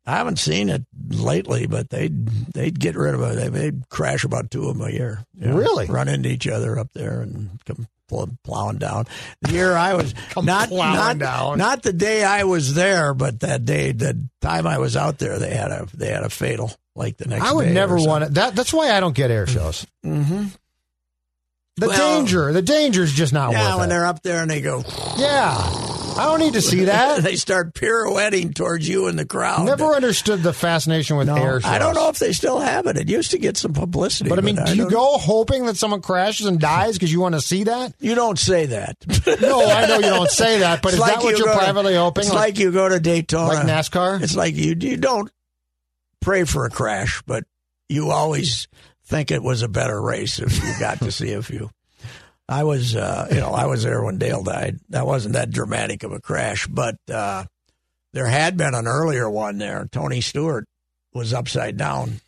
haven't seen it lately, but they'd get rid of it. They'd crash about 2 of them a year. Really? Run into each other up there and come plowing down. The year I was, not the day I was there, but the time I was out there, they had a fatal like the next day. I would never want it. That's why I don't get air shows. Mm-hmm. The danger is just not worth it. Yeah, when they're up there and they go... Yeah, I don't need to see that. They start pirouetting towards you in the crowd. Never understood the fascination with air shows. I don't know if they still have it. It used to get some publicity. But I mean, do you go hoping that someone crashes and dies because you want to see that? You don't say that. No, I know you don't say that, but is that what you're privately hoping? It's like you go to Daytona. Like NASCAR? It's like you don't pray for a crash, but you always... think it was a better race if you got to see a few. I was, I was there when Dale died. That wasn't that dramatic of a crash, but there had been an earlier one there. Tony Stewart was upside down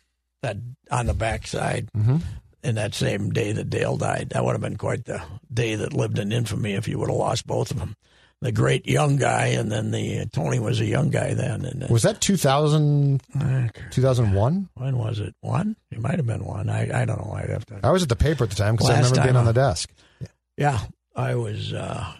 on the backside, mm-hmm. in that same day that Dale died. That would have been quite the day that lived in infamy if you would have lost both of them. The great young guy, and then Tony was a young guy then. And was that 2000, 2001? When was it? One? It might have been one. I don't know. I'd have to. I was at the paper at the time because I remember being on the desk. Yeah, I was, I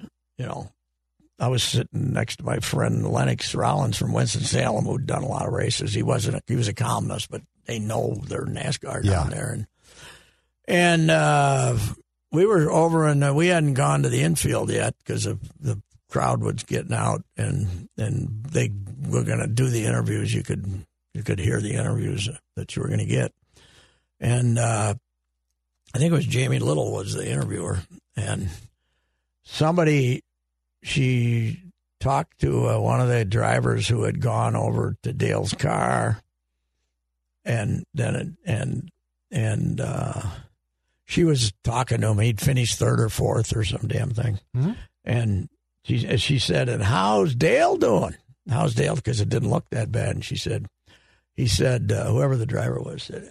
was sitting next to my friend Lennox Rollins from Winston-Salem, who'd done a lot of races. He was a columnist, but they know their NASCAR down there. And we were over, and we hadn't gone to the infield yet because of the crowd was getting out, and they were going to do the interviews. You could hear the interviews that you were going to get, and I think it was Jamie Little was the interviewer, and she talked to one of the drivers who had gone over to Dale's car, and then she was talking to him. He'd finished third or fourth or some damn thing, mm-hmm. and. She said, and how's Dale doing? How's Dale? Because it didn't look that bad. And he said, whoever the driver was, said,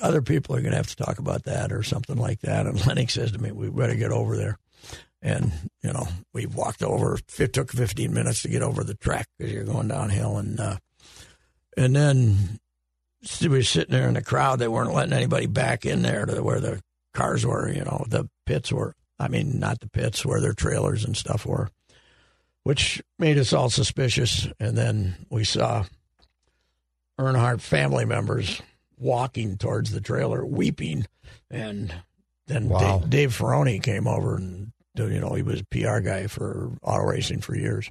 other people are going to have to talk about that or something like that. And Lennox says to me, we better get over there. And, we walked over. It took 15 minutes to get over the track because you're going downhill. And then we were sitting there in the crowd. They weren't letting anybody back in there to where the cars were, the pits were. I mean, not the pits, where their trailers and stuff were, which made us all suspicious. And then we saw Earnhardt family members walking towards the trailer, weeping. And then Dave Ferroni came over and, you know, he was a PR guy for auto racing for years.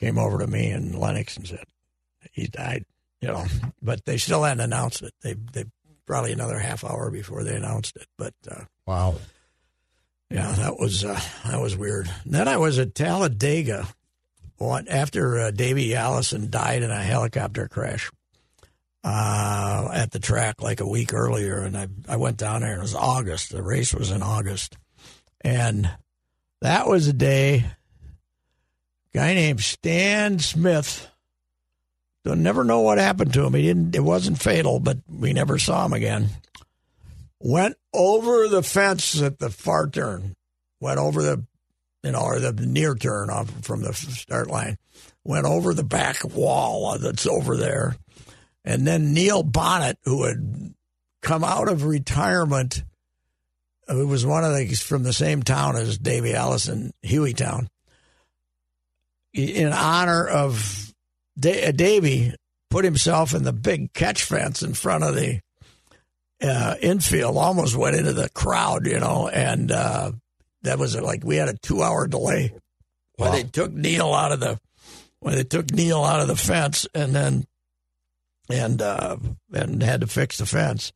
Came over to me and Lennox and said, he died, you know. But they still hadn't announced it. They probably another half hour before they announced it. But yeah, that was weird. And then I was at Talladega after Davey Allison died in a helicopter crash at the track like a week earlier. And I went down there, and it was August. The race was in August. And that was a day a guy named Stan Smith. Don't never know what happened to him. It wasn't fatal, but we never saw him again. Went over the fence at the far turn. Went over the, you know, or the near turn off from the start line. Went over the back wall that's over there. And then Neil Bonnet, who had come out of retirement, who was one of the from the same town as Davey Allison, Hueytown, in honor of Davey, put himself in the big catch fence in front of the infield, almost went into the crowd, you know, and that was like we had a 2-hour delay when they took Neil out of the fence and had to fix the fence.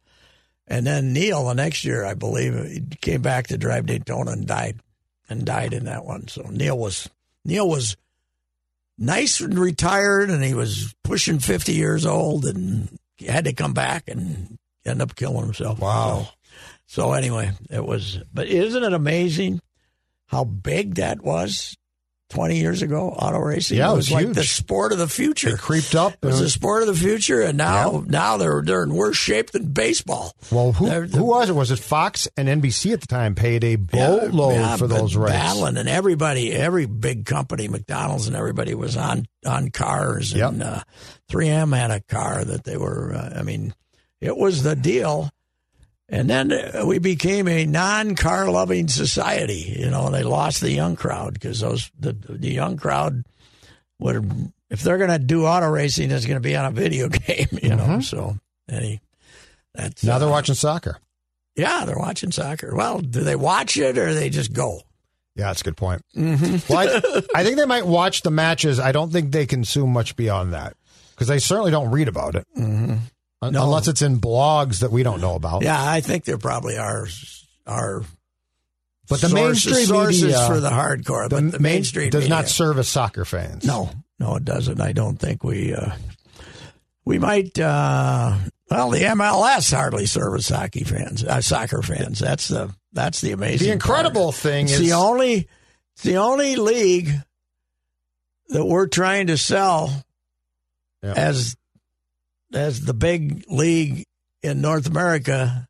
And then Neil, the next year, I believe, he came back to drive Daytona and died in that one. So Neil was nice and retired, and he was pushing 50 years old, and he had to come back and end up killing himself. Wow. So anyway, it was, but isn't it amazing how big that was 20 years ago, auto racing? Yeah, it was like huge. The sport of the future. It creeped up. It was the sport of the future, and now they're in worse shape than baseball. Well, who was it? Was it Fox and NBC at the time paid a boatload for those races? Battling, and everybody, every big company, McDonald's and everybody was on cars. Yep. And 3M had a car that they were, it was the deal. And then we became a non-car loving society, you know. They lost the young crowd because the young crowd would, if they're going to do auto racing, it's going to be on a video game, you know. So now they're watching soccer. Yeah, they're watching soccer. Well, do they watch it or they just go? Yeah, that's a good point. Mm-hmm. Well, I think they might watch the matches. I don't think they consume much beyond that because they certainly don't read about it. Mm-hmm. No. Unless it's in blogs that we don't know about. Yeah, I think there probably are but the sources media, for the hardcore. But the mainstream does media not service soccer fans. No, it doesn't. I don't think we might. The MLS hardly service hockey fans, soccer fans. That's the amazing, the incredible thing. It's the only league that we're trying to sell as the big league in North America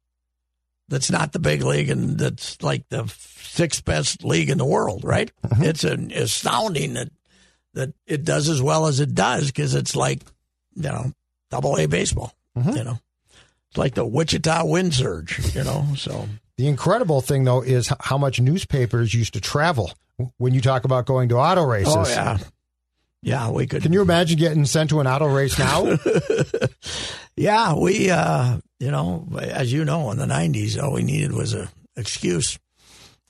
that's not the big league and that's like the sixth best league in the world, right? Mm-hmm. It's astounding that it does as well as it does because it's like, you know, Double-A baseball, you know. It's like the Wichita wind surge, you know, so. The incredible thing, though, is how much newspapers used to travel when you talk about going to auto races. Oh, yeah. Yeah, we could. Can you imagine getting sent to an auto race now? Yeah, we, as you know, in the 90s, all we needed was an excuse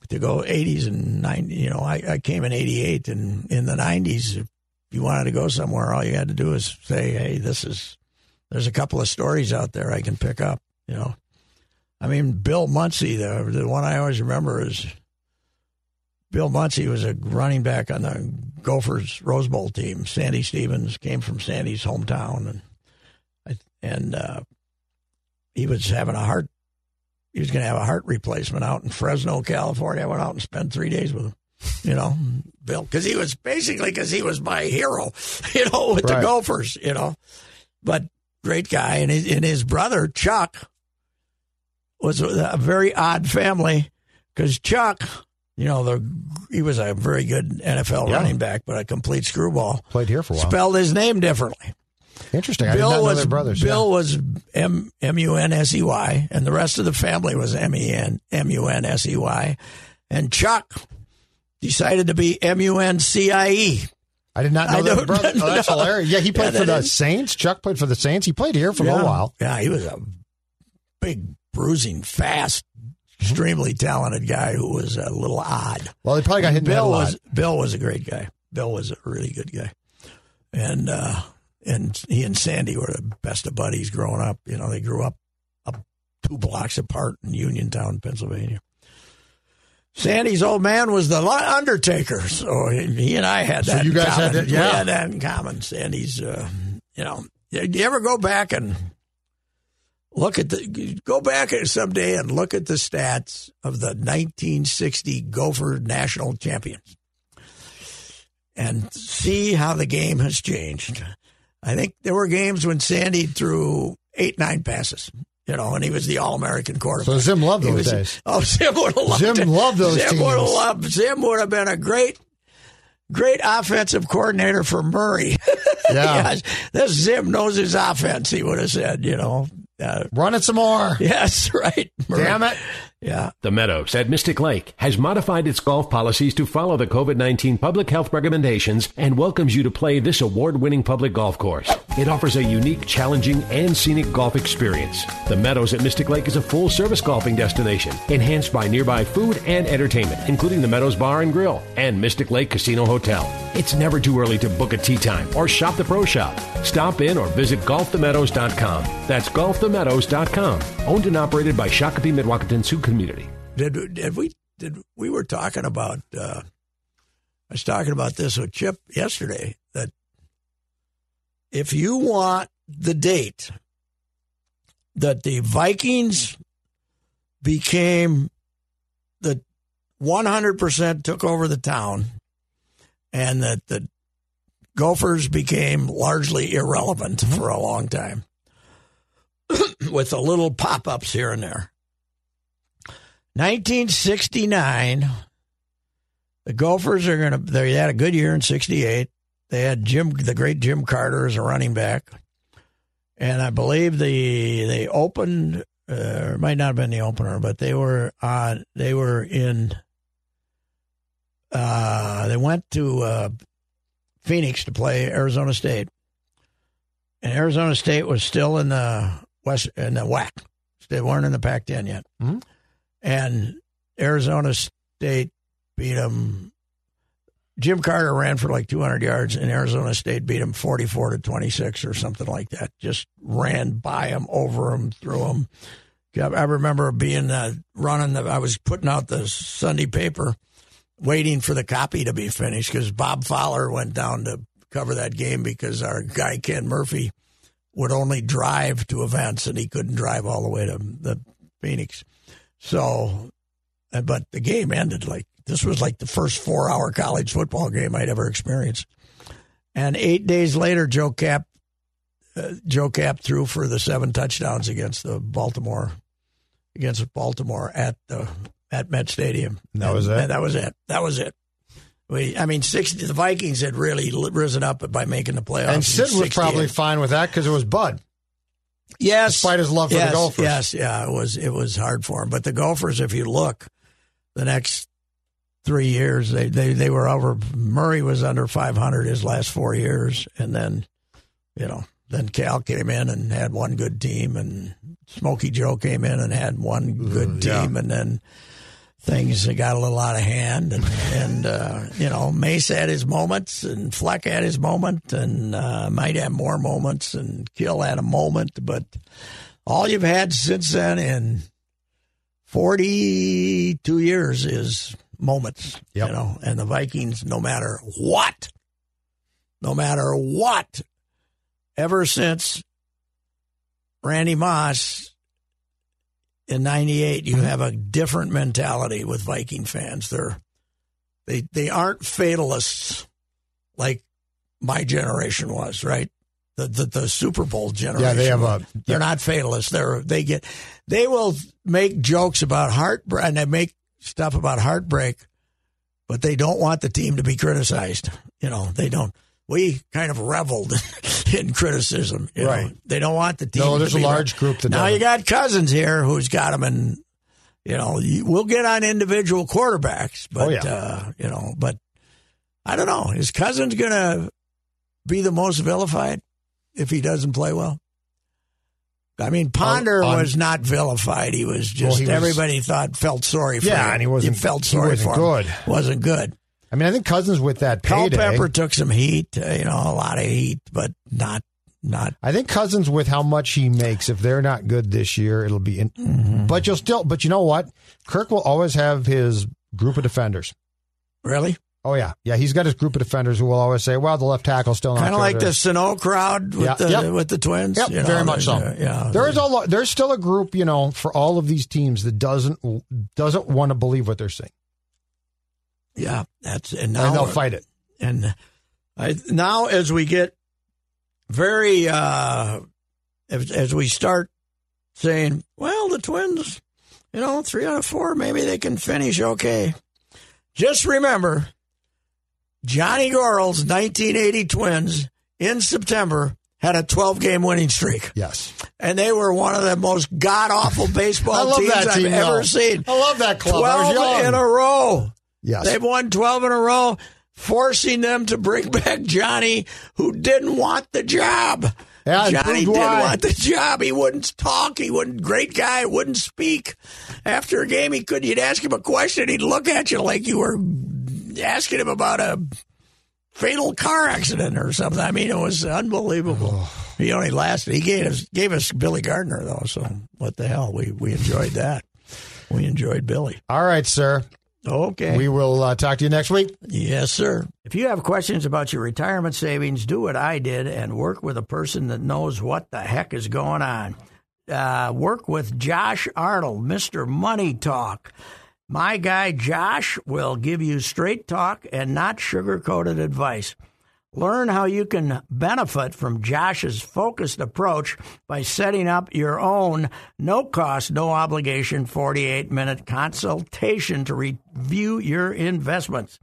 to go 80s and 90s. You know, I came in 88, and in the 90s, if you wanted to go somewhere, all you had to do is say, hey, there's a couple of stories out there I can pick up, you know. I mean, Bill Muncy, the one I always remember is Bill Muncy was a running back on the Gophers Rose Bowl team. Sandy Stevens came from Sandy's hometown, and he was having he was going to have a heart replacement out in Fresno, California. I went out and spent 3 days with him, you know, Bill, because he was my hero, you know, with the Gophers, you know. But great guy, and his brother Chuck was a very odd family because Chuck, you know, he was a very good NFL running back, but a complete screwball. Played here for a while. Spelled his name differently. Interesting. Bill I did not know their brothers. Bill was M-U-N-S-E-Y, and the rest of the family was M-E-N-M-U-N-S-E-Y. And Chuck decided to be M-U-N-C-I-E. I did not know their brothers. Oh, that's hilarious. Yeah, he played for the Saints. Chuck played for the Saints. He played here for a while. Yeah, he was a big, bruising, fast, extremely talented guy who was a little odd. Well, they probably got hit in the head a lot. Bill was a great guy. Bill was a really good guy. And he and Sandy were the best of buddies growing up. You know, they grew up 2 blocks apart in Uniontown, Pennsylvania. Sandy's old man was the undertaker, so he and I had that. So you guys had that, yeah. We had that in common. Sandy's, you know, you ever go back and look at the someday and look at the stats of the 1960 Gopher National Champions and see how the game has changed. I think there were games when Sandy threw 8, 9 passes. You know, and he was the All-American quarterback. So Zim loved those days. Oh, Zim would have loved it. Zim loved those teams. Zim would have been a great offensive coordinator for Murray. Yeah. This Zim knows his offense, he would have said, you know. Run it some more. Yes, right. Murray. Damn it. Yeah. The Meadows at Mystic Lake has modified its golf policies to follow the COVID-19 public health recommendations and welcomes you to play this award-winning public golf course. It offers a unique, challenging, and scenic golf experience. The Meadows at Mystic Lake is a full-service golfing destination, enhanced by nearby food and entertainment, including the Meadows Bar and Grill and Mystic Lake Casino Hotel. It's never too early to book a tee time or shop the pro shop. Stop in or visit golfthemeadows.com. That's golfthemeadows.com. Owned and operated by Shakopee Midwakaton Sioux Community. We were talking about I was talking about this with Chip yesterday, that if you want the date that the Vikings became the 100% took over the town and that the Gophers became largely irrelevant for a long time with the little pop-ups here and there. 1969, the Gophers are going to, they had a good year in 68. They had the great Jim Carter as a running back. And I believe they opened, it might not have been the opener, but they went to Phoenix to play Arizona State. And Arizona State was still in the West, in the WAC. They weren't in the Pac-10 yet. Mm-hmm. And Arizona State beat them. Jim Carter ran for like 200 yards, and Arizona State beat them 44-26 or something like that. Just ran by them, over them, through them. I remember being I was putting out the Sunday paper, waiting for the copy to be finished because Bob Fowler went down to cover that game because our guy Ken Murphy would only drive to events, and he couldn't drive all the way to the Phoenix. So, but the game ended this was like the first 4-hour college football game I'd ever experienced. And 8 days later, Joe Cap threw for the 7 touchdowns against Baltimore at Met Stadium. That was it. The Vikings had really risen up by making the playoffs. And Sid was probably fine with that because it was Bud. Yes. Despite his love for the Gophers. Yes, yeah, it was hard for him. But the Gophers, if you look, the next 3 years, they were over. Murray was under 500 his last 4 years. And then, Cal came in and had one good team. And Smokey Joe came in and had one good team. Yeah. And then things got a little out of hand. And Mace had his moments, and Fleck had his moment, and might have more moments, and Kill had a moment. But all you've had since then in 42 years is moments, And the Vikings, no matter what, ever since Randy Moss in 98, you have a different mentality with Viking fans. They aren't fatalists like my generation was, right? The Super Bowl generation. Yeah, they're not fatalists. They will make jokes about heartbreak, and they make stuff about heartbreak, but they don't want the team to be criticized. They don't. We kind of reveled in criticism. Right. They don't want the team. No, there's a large group that does. Now you got Cousins here who's got them, and we'll get on individual quarterbacks, but but I don't know. Is Cousins going to be the most vilified if he doesn't play well? I mean, Ponder was not vilified. He was just everybody thought felt sorry for him. Yeah, and he wasn't. You felt sorry for him. Good. Wasn't good. I mean, I think Cousins with that payday. Culpepper took some heat. You know, a lot of heat, but not. I think Cousins with how much he makes. If they're not good this year, it'll be. But you'll still. But you know what? Kirk will always have his group of defenders. Really? Oh, yeah. Yeah, he's got his group of defenders who will always say, well, the left tackle's still not. Kind of like the Sano crowd with, with the Twins. Yep, you know, very much so. Yeah, there's still a group, you know, for all of these teams that doesn't want to believe what they're seeing. Yeah, and they'll fight it. And now as we get very, as we start saying, well, the Twins, you know, 3 out of 4, maybe they can finish okay. Just remember, Johnny Gorel's 1980 Twins in September had a 12-game winning streak. Yes. And they were one of the most god-awful baseball teams I've ever seen. I love that club. 12 in a row. Yes. They've won 12 in a row, forcing them to bring back Johnny, who didn't want the job. Yeah, Johnny didn't want the job. He wouldn't talk. He wouldn't. Great guy. Wouldn't speak. After a game, he couldn't. You'd ask him a question. He'd look at you like you were asking him about a fatal car accident or something. I mean, it was unbelievable. Oh. He only lasted. He gave us Billy Gardner though. So what the hell? We enjoyed that. We enjoyed Billy. All right, sir. Okay. We will talk to you next week. Yes, sir. If you have questions about your retirement savings, do what I did and work with a person that knows what the heck is going on. Work with Josh Arnold, Mr. Money Talk. My guy Josh will give you straight talk and not sugar-coated advice. Learn how you can benefit from Josh's focused approach by setting up your own no-cost, no-obligation 48-minute consultation to review your investments.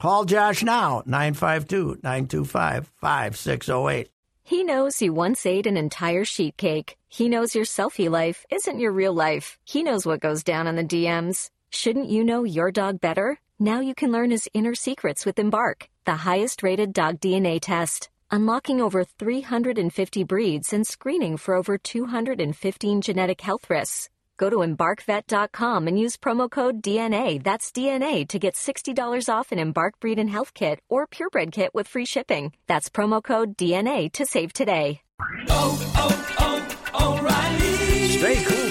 Call Josh now, 952-925-5608. He knows you once ate an entire sheet cake. He knows your selfie life isn't your real life. He knows what goes down in the DMs. Shouldn't you know your dog better? Now you can learn his inner secrets with Embark, the highest-rated dog DNA test, unlocking over 350 breeds and screening for over 215 genetic health risks. Go to EmbarkVet.com and use promo code DNA, that's DNA, to get $60 off an Embark Breed and Health Kit or Purebred Kit with free shipping. That's promo code DNA to save today. O'Reilly! Stay cool